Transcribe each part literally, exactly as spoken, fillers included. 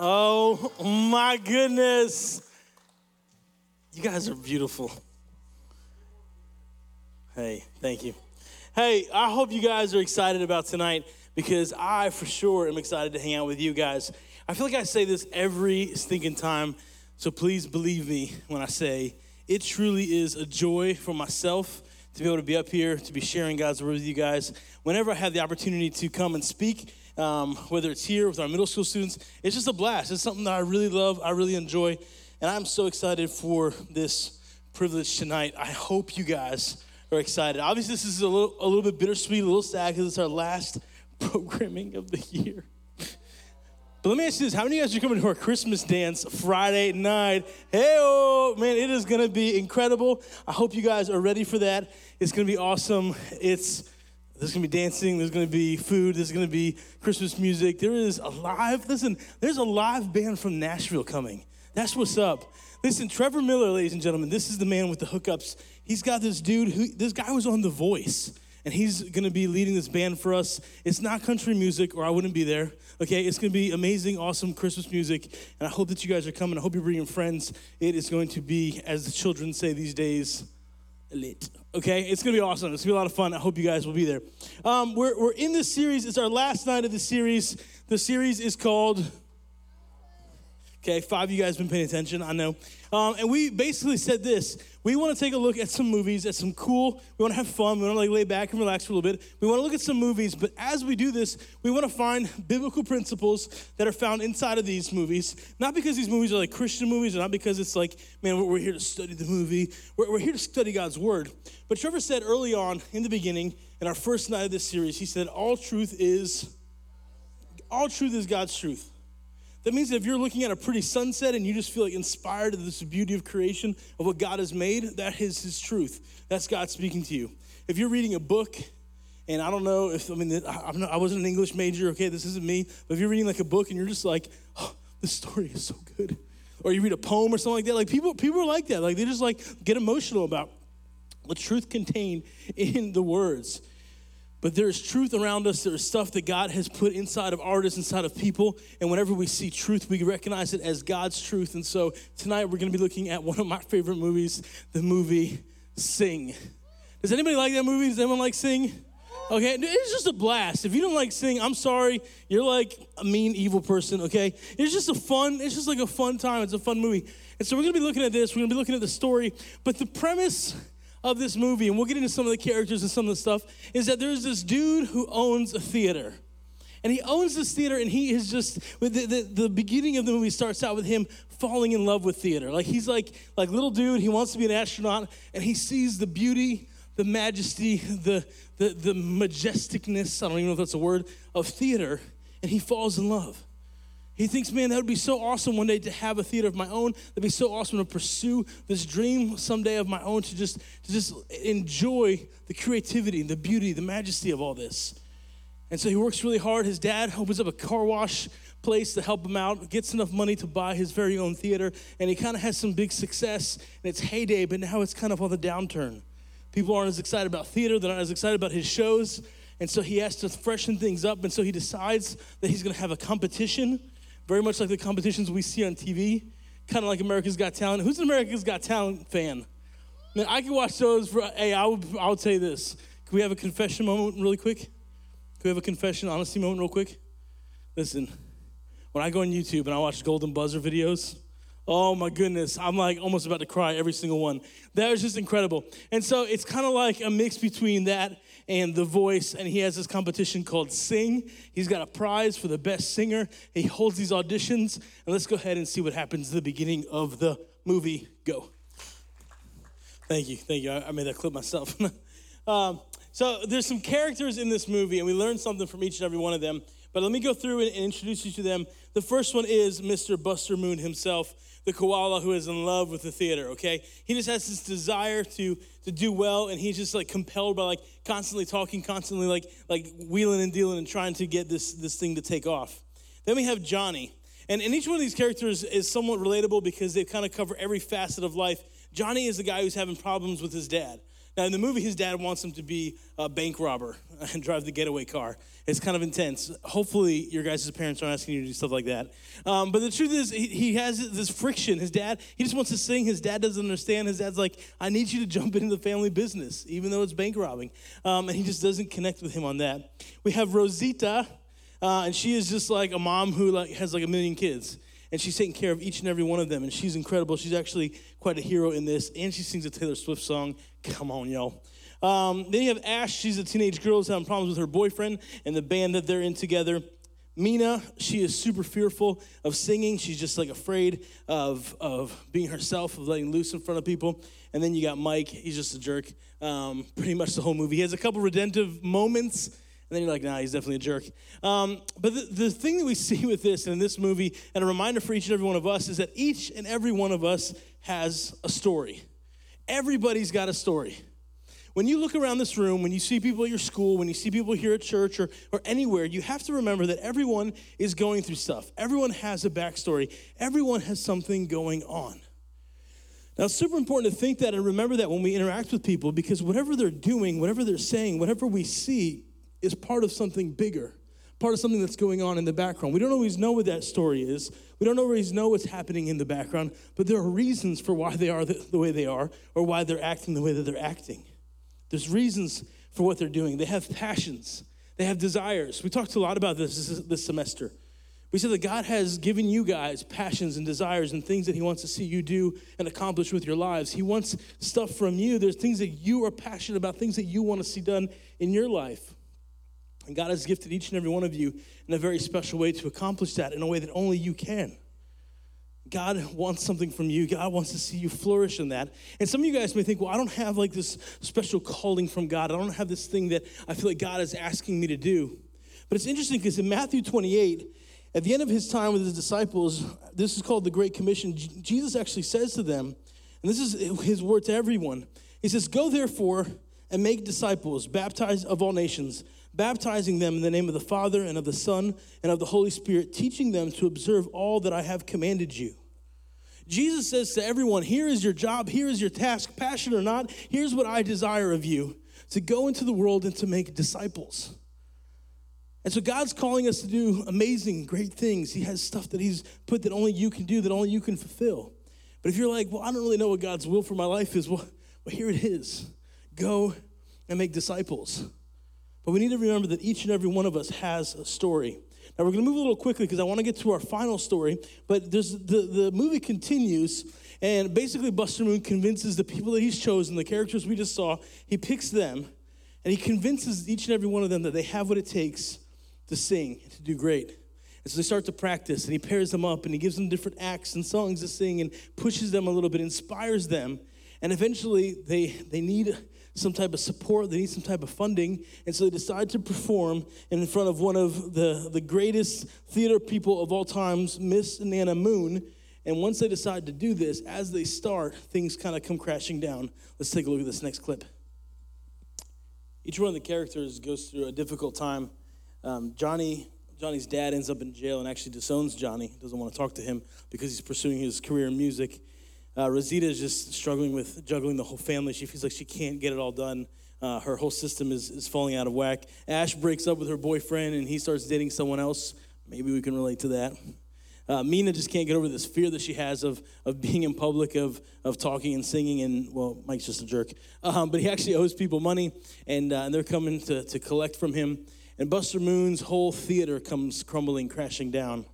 Oh my goodness. You guys are beautiful. Hey, thank you. Hey, I hope you guys are excited about tonight because I for sure am excited to hang out with you guys. I feel like I say this every stinking time, so please believe me when I say it truly is a joy for myself to be able to be up here, to be sharing God's word with you guys. Whenever I have the opportunity to come and speak, um, whether it's here with our middle school students, it's just a blast. It's something that I really love, I really enjoy, and I'm so excited for this privilege tonight. I hope you guys are excited. Obviously, this is a little, a little bit bittersweet, a little sad, because it's our last programming of the year. But let me ask you this. How many of you guys are coming to our Christmas dance Friday night? Hey-oh! Man, it is going to be incredible. I hope you guys are ready for that. It's going to be awesome. It's There's going to be dancing. There's going to be food. There's going to be Christmas music. There is a live, listen, there's a live band from Nashville coming. That's what's up. Listen, Trevor Miller, ladies and gentlemen, this is the man with the hookups. He's got this dude who, this guy was on The Voice. And he's going to be leading this band for us. It's not country music, or I wouldn't be there, okay? It's going to be amazing, awesome Christmas music, and I hope that you guys are coming. I hope you're bringing friends. It is going to be, as the children say these days, lit, okay? It's going to be awesome. It's going to be a lot of fun. I hope you guys will be there. Um, we're, we're in this series. It's our last night of the series. The series is called... Okay, five of you guys have been paying attention, I know. Um, and we basically said this. We want to take a look at some movies, at some cool, we want to have fun, we want to like lay back and relax for a little bit. We want to look at some movies, but as we do this, we want to find biblical principles that are found inside of these movies. Not because these movies are like Christian movies, or not because it's like, man, we're here to study the movie. We're, we're here to study God's word. But Trevor said early on in the beginning, in our first night of this series, he said, all truth is, all truth is God's truth. That means that if you're looking at a pretty sunset and you just feel like inspired of this beauty of creation, of what God has made, that is his truth. That's God speaking to you. If you're reading a book, and I don't know if, I mean, I'm not, I wasn't an English major, okay, this isn't me, but if you're reading like a book and you're just like, oh, this story is so good. Or you read a poem or something like that, like people, people are like that. Like they just like get emotional about the truth contained in the words. But there is truth around us. There is stuff that God has put inside of artists, inside of people. And whenever we see truth, we recognize it as God's truth. And so tonight we're going to be looking at one of my favorite movies, the movie Sing. Does anybody like that movie? Does anyone like Sing? Okay, it's just a blast. If you don't like Sing, I'm sorry. You're like a mean, evil person, okay? It's just a fun, it's just like a fun time. It's a fun movie. And so we're going to be looking at this. We're going to be looking at the story. But the premise of this movie, and we'll get into some of the characters and some of the stuff, is that there's this dude who owns a theater. And he owns this theater, and he is just, the, the, the beginning of the movie starts out with him falling in love with theater. Like, he's like, like little dude, he wants to be an astronaut, and he sees the beauty, the majesty, the, the, the majesticness, I don't even know if that's a word, of theater, and he falls in love. He thinks, man, that would be so awesome one day to have a theater of my own. That'd be so awesome to pursue this dream someday of my own, to just, to just enjoy the creativity, the beauty, the majesty of all this. And so he works really hard. His dad opens up a car wash place to help him out, gets enough money to buy his very own theater, and he kind of has some big success in its heyday, but now it's kind of on the downturn. People aren't as excited about theater. They're not as excited about his shows. And so he has to freshen things up, and so he decides that he's going to have a competition, very much like the competitions we see on T V, kind of like America's Got Talent. Who's an America's Got Talent fan? Man, I can watch those for, hey, I would, I would tell you this. Can we have a confession moment really quick? Can we have a confession, honesty moment real quick? Listen, when I go on YouTube and I watch Golden Buzzer videos, oh my goodness, I'm like almost about to cry every single one. That was just incredible. And so it's kind of like a mix between that and The Voice, and he has this competition called Sing. He's got a prize for the best singer. He holds these auditions, and let's go ahead and see what happens at the beginning of the movie. Go. Thank you, thank you. I, I made that clip myself. um, so there's some characters in this movie, and we learned something from each and every one of them, but let me go through and, and introduce you to them. The first one is Mister Buster Moon himself, the koala who is in love with the theater, okay? He just has this desire to to do well, and he's just like compelled by like constantly talking, constantly like like wheeling and dealing and trying to get this this thing to take off. Then we have Johnny. And, and each one of these characters is somewhat relatable because they kind of cover every facet of life. Johnny is the guy who's having problems with his dad. Now, in the movie, his dad wants him to be a bank robber and drive the getaway car. It's kind of intense. Hopefully, your guys' parents aren't asking you to do stuff like that. Um, but the truth is, he, he has this friction. His dad, he just wants to sing. His dad doesn't understand. His dad's like, I need you to jump into the family business, even though it's bank robbing. Um, and he just doesn't connect with him on that. We have Rosita, uh, and she is just like a mom who like has like a million kids. And she's taking care of each and every one of them, and she's incredible. She's actually quite a hero in this, and she sings a Taylor Swift song. Come on, y'all. Um, then you have Ash. She's a teenage girl who's having problems with her boyfriend and the band that they're in together. Mina, she is super fearful of singing. She's just, like, afraid of, of being herself, of letting loose in front of people. And then you got Mike. He's just a jerk um, pretty much the whole movie. He has a couple redemptive moments. And then you're like, nah, he's definitely a jerk. Um, but the, the thing that we see with this and in this movie, and a reminder for each and every one of us, is that each and every one of us has a story. Everybody's got a story. When you look around this room, when you see people at your school, when you see people here at church or, or anywhere, you have to remember that everyone is going through stuff. Everyone has a backstory. Everyone has something going on. Now, it's super important to think that and remember that when we interact with people, because whatever they're doing, whatever they're saying, whatever we see, is part of something bigger, part of something that's going on in the background. We don't always know what that story is. We don't always know what's happening in the background, but there are reasons for why they are the, the way they are or why they're acting the way that they're acting. There's reasons for what they're doing. They have passions. They have desires. We talked a lot about this this, this semester. We said that God has given you guys passions and desires and things that he wants to see you do and accomplish with your lives. He wants stuff from you. There's things that you are passionate about, things that you want to see done in your life. And God has gifted each and every one of you in a very special way to accomplish that in a way that only you can. God wants something from you. God wants to see you flourish in that. And some of you guys may think, well, I don't have like this special calling from God. I don't have this thing that I feel like God is asking me to do. But it's interesting because in Matthew twenty-eight, at the end of his time with his disciples, this is called the Great Commission. Jesus actually says to them, and this is his word to everyone. He says, go therefore and make disciples, baptized of all nations, baptizing them in the name of the Father and of the Son and of the Holy Spirit, teaching them to observe all that I have commanded you. Jesus says to everyone, here is your job, here is your task, passion or not, here's what I desire of you, to go into the world and to make disciples. And so God's calling us to do amazing, great things. He has stuff that he's put that only you can do, that only you can fulfill. But if you're like, well, I don't really know what God's will for my life is, well, well here it is. Go and make disciples. But we need to remember that each and every one of us has a story. Now, we're going to move a little quickly because I want to get to our final story. But there's the, the movie continues, and basically Buster Moon convinces the people that he's chosen, the characters we just saw, he picks them, and he convinces each and every one of them that they have what it takes to sing, to do great. And so they start to practice, and he pairs them up, and he gives them different acts and songs to sing and pushes them a little bit, inspires them. And eventually they they need some type of support, they need some type of funding, and so they decide to perform in front of one of the, the greatest theater people of all times, Miss Nana Moon, and once they decide to do this, as they start, things kind of come crashing down. Let's take a look at this next clip. Each one of the characters goes through a difficult time. Um, Johnny, Johnny's dad ends up in jail and actually disowns Johnny, doesn't want to talk to him because he's pursuing his career in music. Uh, Rosita is just struggling with juggling the whole family. She feels like she can't get it all done. Uh, her whole system is, is falling out of whack. Ash breaks up with her boyfriend, and he starts dating someone else. Maybe we can relate to that. Uh, Mina just can't get over this fear that she has of of being in public, of of talking and singing, and, well, Mike's just a jerk. Um, but he actually owes people money, and, uh, and they're coming to, to collect from him. And Buster Moon's whole theater comes crumbling, crashing down.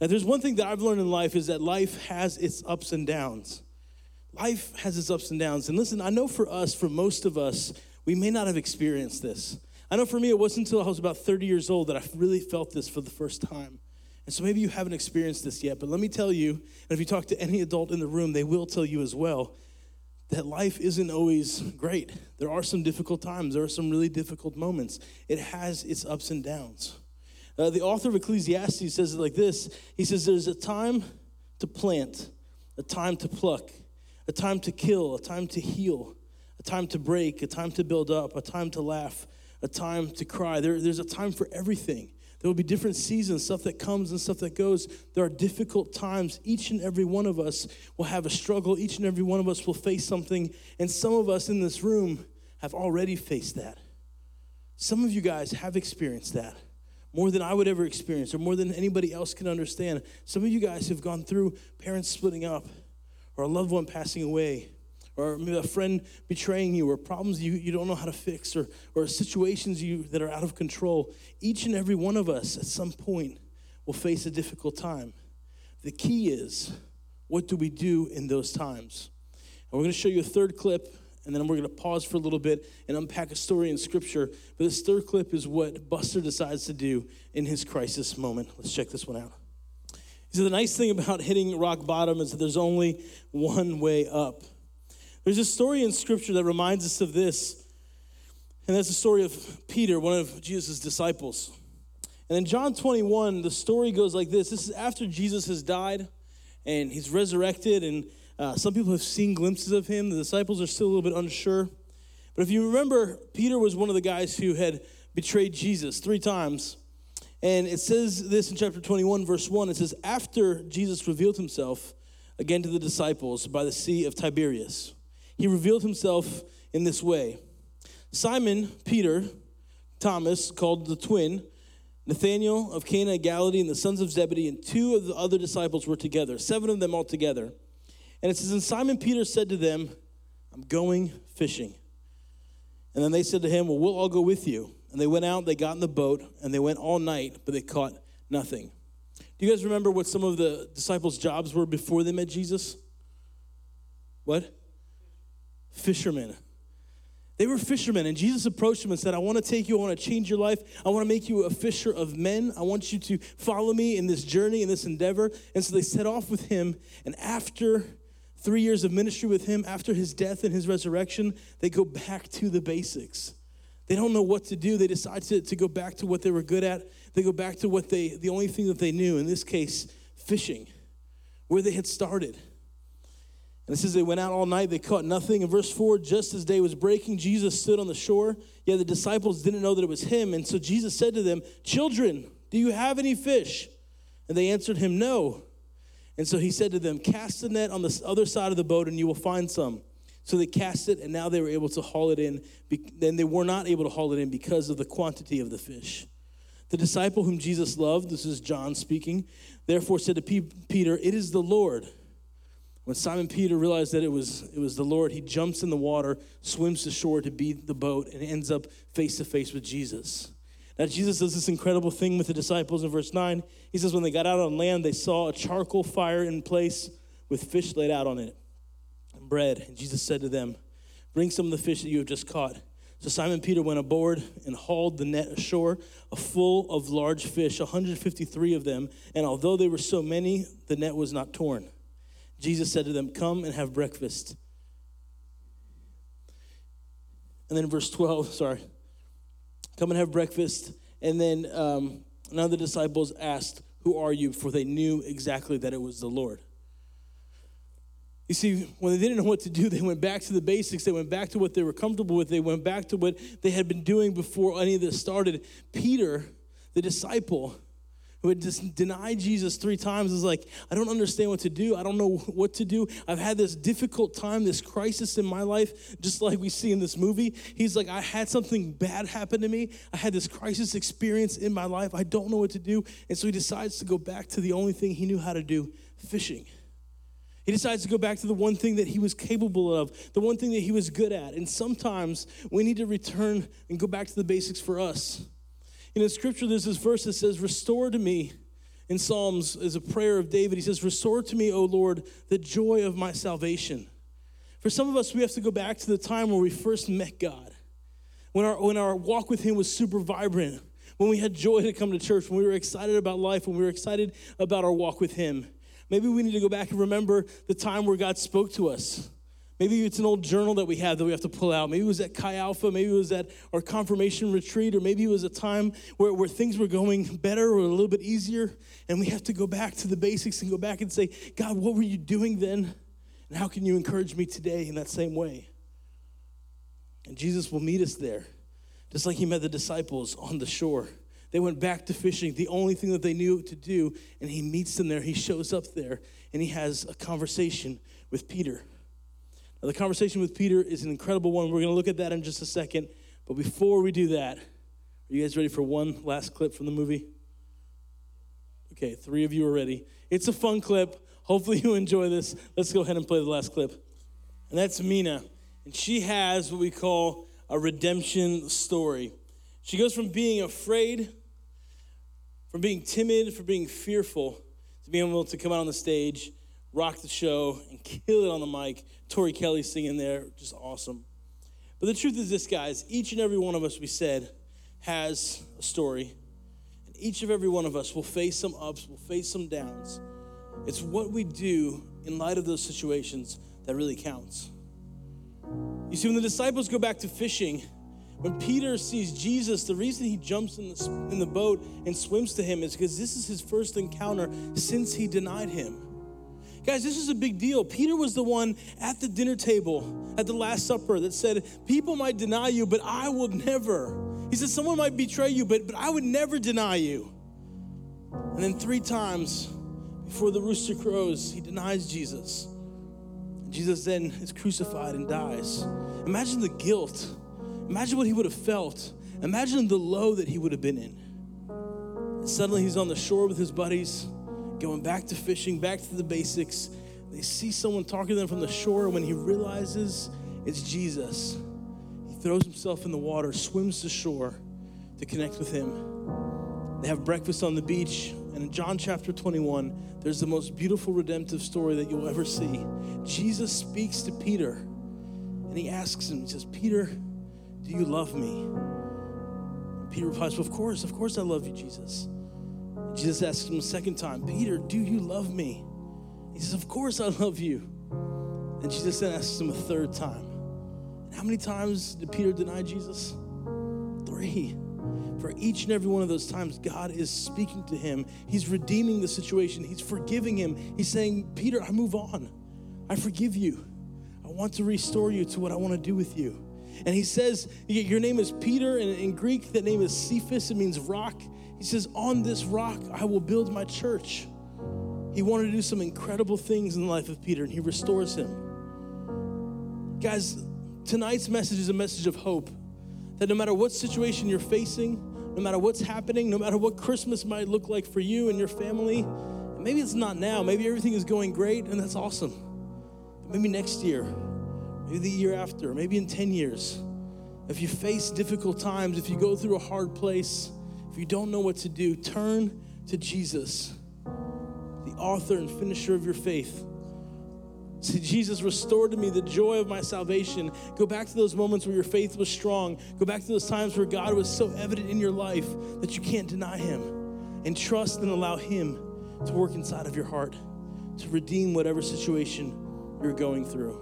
Now, there's one thing that I've learned in life is that life has its ups and downs. Life has its ups and downs. And listen, I know for us, for most of us, we may not have experienced this. I know for me, it wasn't until I was about thirty years old that I really felt this for the first time. And so maybe you haven't experienced this yet, but let me tell you, and if you talk to any adult in the room, they will tell you as well, that life isn't always great. There are some difficult times. There are some really difficult moments. It has its ups and downs. Uh, the author of Ecclesiastes says it like this. He says, there's a time to plant, a time to pluck, a time to kill, a time to heal, a time to break, a time to build up, a time to laugh, a time to cry. There, there's a time for everything. There will be different seasons, stuff that comes and stuff that goes. There are difficult times. Each and every one of us will have a struggle. Each and every one of us will face something. And some of us in this room have already faced that. Some of you guys have experienced that more than I would ever experience or more than anybody else can understand. Some of you guys have gone through parents splitting up or a loved one passing away or maybe a friend betraying you or problems you, you don't know how to fix or, or situations you that are out of control. Each and every one of us at some point will face a difficult time. The key is, what do we do in those times? And we're going to show you a third clip, and then we're going to pause for a little bit and unpack a story in Scripture. But this third clip is what Buster decides to do in his crisis moment. Let's check this one out. He said, the nice thing about hitting rock bottom is that there's only one way up. There's a story in Scripture that reminds us of this, and that's the story of Peter, one of Jesus' disciples. And in John twenty-one, the story goes like this. This is after Jesus has died, and he's resurrected, and Uh, some people have seen glimpses of him. The disciples are still a little bit unsure. But if you remember, Peter was one of the guys who had betrayed Jesus three times. And it says this in chapter twenty-one, verse one. It says, after Jesus revealed himself again to the disciples by the Sea of Tiberias, he revealed himself in this way. Simon Peter, Thomas, called the twin, Nathanael of Cana, Galilee, and the sons of Zebedee, and two of the other disciples were together, seven of them altogether. And it says, and Simon Peter said to them, I'm going fishing. And then they said to him, well, we'll all go with you. And they went out, they got in the boat, and they went all night, but they caught nothing. Do you guys remember what some of the disciples' jobs were before they met Jesus? What? Fishermen. They were fishermen, and Jesus approached them and said, I want to take you, I want to change your life, I want to make you a fisher of men, I want you to follow me in this journey, in this endeavor. And so they set off with him, and after three years of ministry with him, after his death and his resurrection, they go back to the basics. They don't know what to do. They decide to, to go back to what they were good at. They go back to what they, the only thing that they knew, in this case, fishing, where they had started. And it says they went out all night. They caught nothing. In verse four, just as day was breaking, Jesus stood on the shore. Yet the disciples didn't know that it was him. And so Jesus said to them, children, do you have any fish? And they answered him, no. And so he said to them, cast the net on the other side of the boat and you will find some. So they cast it, and now they were able to haul it in. Then they were not able to haul it in because of the quantity of the fish. The disciple whom Jesus loved, this is John speaking, therefore said to Peter, it is the Lord. When Simon Peter realized that it was it was the Lord, he jumps in the water, swims to shore to beat the boat, and ends up face to face with Jesus. Now, Jesus does this incredible thing with the disciples in verse nine. He says, when they got out on land, they saw a charcoal fire in place with fish laid out on it and bread. And Jesus said to them, bring some of the fish that you have just caught. So Simon Peter went aboard and hauled the net ashore, a full of large fish, one hundred fifty-three of them. And although there were so many, the net was not torn. Jesus said to them, come and have breakfast. And then verse twelve, sorry. Come and have breakfast. And then um, none of the disciples asked, who are you? For they knew exactly that it was the Lord. You see, when they didn't know what to do, they went back to the basics. They went back to what they were comfortable with. They went back to what they had been doing before any of this started. Peter, the disciple who had just denied Jesus three times, is like, I don't understand what to do. I don't know what to do. I've had this difficult time, this crisis in my life, just like we see in this movie. He's like, I had something bad happen to me. I had this crisis experience in my life. I don't know what to do. And so he decides to go back to the only thing he knew how to do, fishing. He decides to go back to the one thing that he was capable of, the one thing that he was good at. And sometimes we need to return and go back to the basics for us. And in Scripture, there's this verse that says, restore to me. In Psalms is a prayer of David. He says, restore to me, O Lord, the joy of my salvation. For some of us, we have to go back to the time where we first met God, when our, when our walk with him was super vibrant, when we had joy to come to church, when we were excited about life, when we were excited about our walk with him. Maybe we need to go back and remember the time where God spoke to us. Maybe it's an old journal that we have that we have to pull out. Maybe it was at Chi Alpha. Maybe it was at our confirmation retreat. Or maybe it was a time where, where things were going better or a little bit easier. And we have to go back to the basics and go back and say, God, what were you doing then? And how can you encourage me today in that same way? And Jesus will meet us there, just like he met the disciples on the shore. They went back to fishing, the only thing that they knew to do. And he meets them there. He shows up there. And he has a conversation with Peter. The conversation with Peter is an incredible one. We're going to look at that in just a second. But before we do that, are you guys ready for one last clip from the movie? Okay, three of you are ready. It's a fun clip. Hopefully you enjoy this. Let's go ahead and play the last clip. And that's Mina. And she has what we call a redemption story. She goes from being afraid, from being timid, from being fearful, to being able to come out on the stage, rock the show, and kill it on the mic. Tori Kelly singing there, just awesome. But the truth is this, guys. Each and every one of us, we said, has a story. And each and every one of us will face some ups, will face some downs. It's what we do in light of those situations that really counts. You see, when the disciples go back to fishing, when Peter sees Jesus, the reason he jumps in the, in the boat and swims to him is because this is his first encounter since he denied him. Guys, this is a big deal. Peter was the one at the dinner table at the Last Supper that said, people might deny you, but I will never. He said, someone might betray you, but, but I would never deny you. And then three times before the rooster crows, he denies Jesus. And Jesus then is crucified and dies. Imagine the guilt. Imagine what he would have felt. Imagine the low that he would have been in. And suddenly he's on the shore with his buddies, going back to fishing, back to the basics. They see someone talking to them from the shore. When he realizes it's Jesus, he throws himself in the water, swims to shore to connect with him. They have breakfast on the beach. And in John chapter twenty-one, there's the most beautiful redemptive story that you'll ever see. Jesus speaks to Peter, and he asks him, he says, Peter, do you love me? And Peter replies, well, of course, of course I love you, Jesus. And Jesus asks him a second time, Peter, do you love me? He says, of course I love you. And Jesus then asks him a third time. And how many times did Peter deny Jesus? Three. For each and every one of those times, God is speaking to him. He's redeeming the situation. He's forgiving him. He's saying, Peter, I move on. I forgive you. I want to restore you to what I want to do with you. And he says, your name is Peter, and in Greek, that name is Cephas. It means rock. He says, on this rock, I will build my church. He wanted to do some incredible things in the life of Peter, and he restores him. Guys, tonight's message is a message of hope, that no matter what situation you're facing, no matter what's happening, no matter what Christmas might look like for you and your family, and maybe it's not now, maybe everything is going great, and that's awesome. But maybe next year, maybe the year after, maybe in ten years. If you face difficult times, if you go through a hard place, if you don't know what to do, turn to Jesus, the author and finisher of your faith. See, Jesus, restored to me the joy of my salvation. Go back to those moments where your faith was strong. Go back to those times where God was so evident in your life that you can't deny him. And trust and allow him to work inside of your heart to redeem whatever situation you're going through.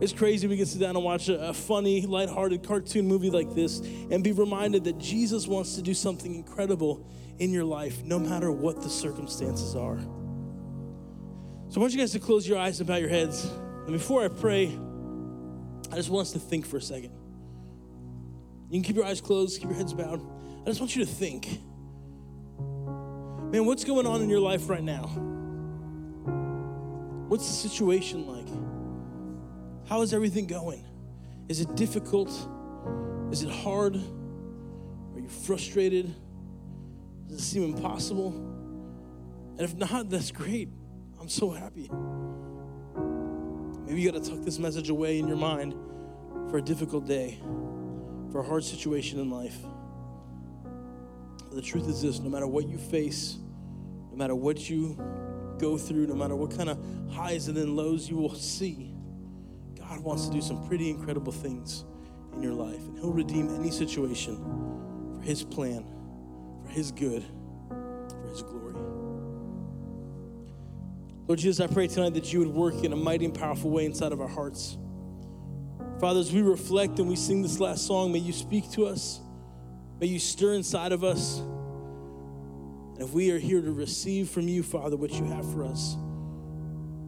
It's crazy we can sit down and watch a, a funny, lighthearted cartoon movie like this and be reminded that Jesus wants to do something incredible in your life, no matter what the circumstances are. So I want you guys to close your eyes and bow your heads. And before I pray, I just want us to think for a second. You can keep your eyes closed, keep your heads bowed. I just want you to think. Man, what's going on in your life right now? What's the situation like? How is everything going? Is it difficult? Is it hard? Are you frustrated? Does it seem impossible? And if not, that's great. I'm so happy. Maybe you got to tuck this message away in your mind for a difficult day, for a hard situation in life. But the truth is this, no matter what you face, no matter what you go through, no matter what kind of highs and then lows you will see, God wants to do some pretty incredible things in your life, and he'll redeem any situation for his plan, for his good, for his glory. Lord Jesus, I pray tonight that you would work in a mighty and powerful way inside of our hearts. Father, as we reflect and we sing this last song, may you speak to us. May you stir inside of us. And if we are here to receive from you, Father, what you have for us,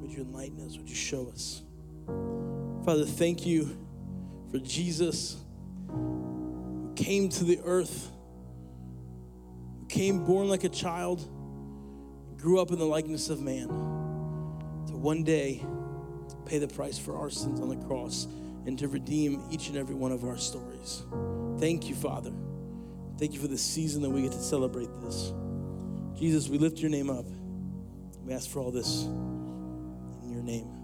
would you enlighten us? Would you show us? Father, thank you for Jesus, who came to the earth, who came born like a child, grew up in the likeness of man, to one day to pay the price for our sins on the cross and to redeem each and every one of our stories. Thank you, Father. Thank you for the season that we get to celebrate this. Jesus, we lift your name up. We ask for all this in your name.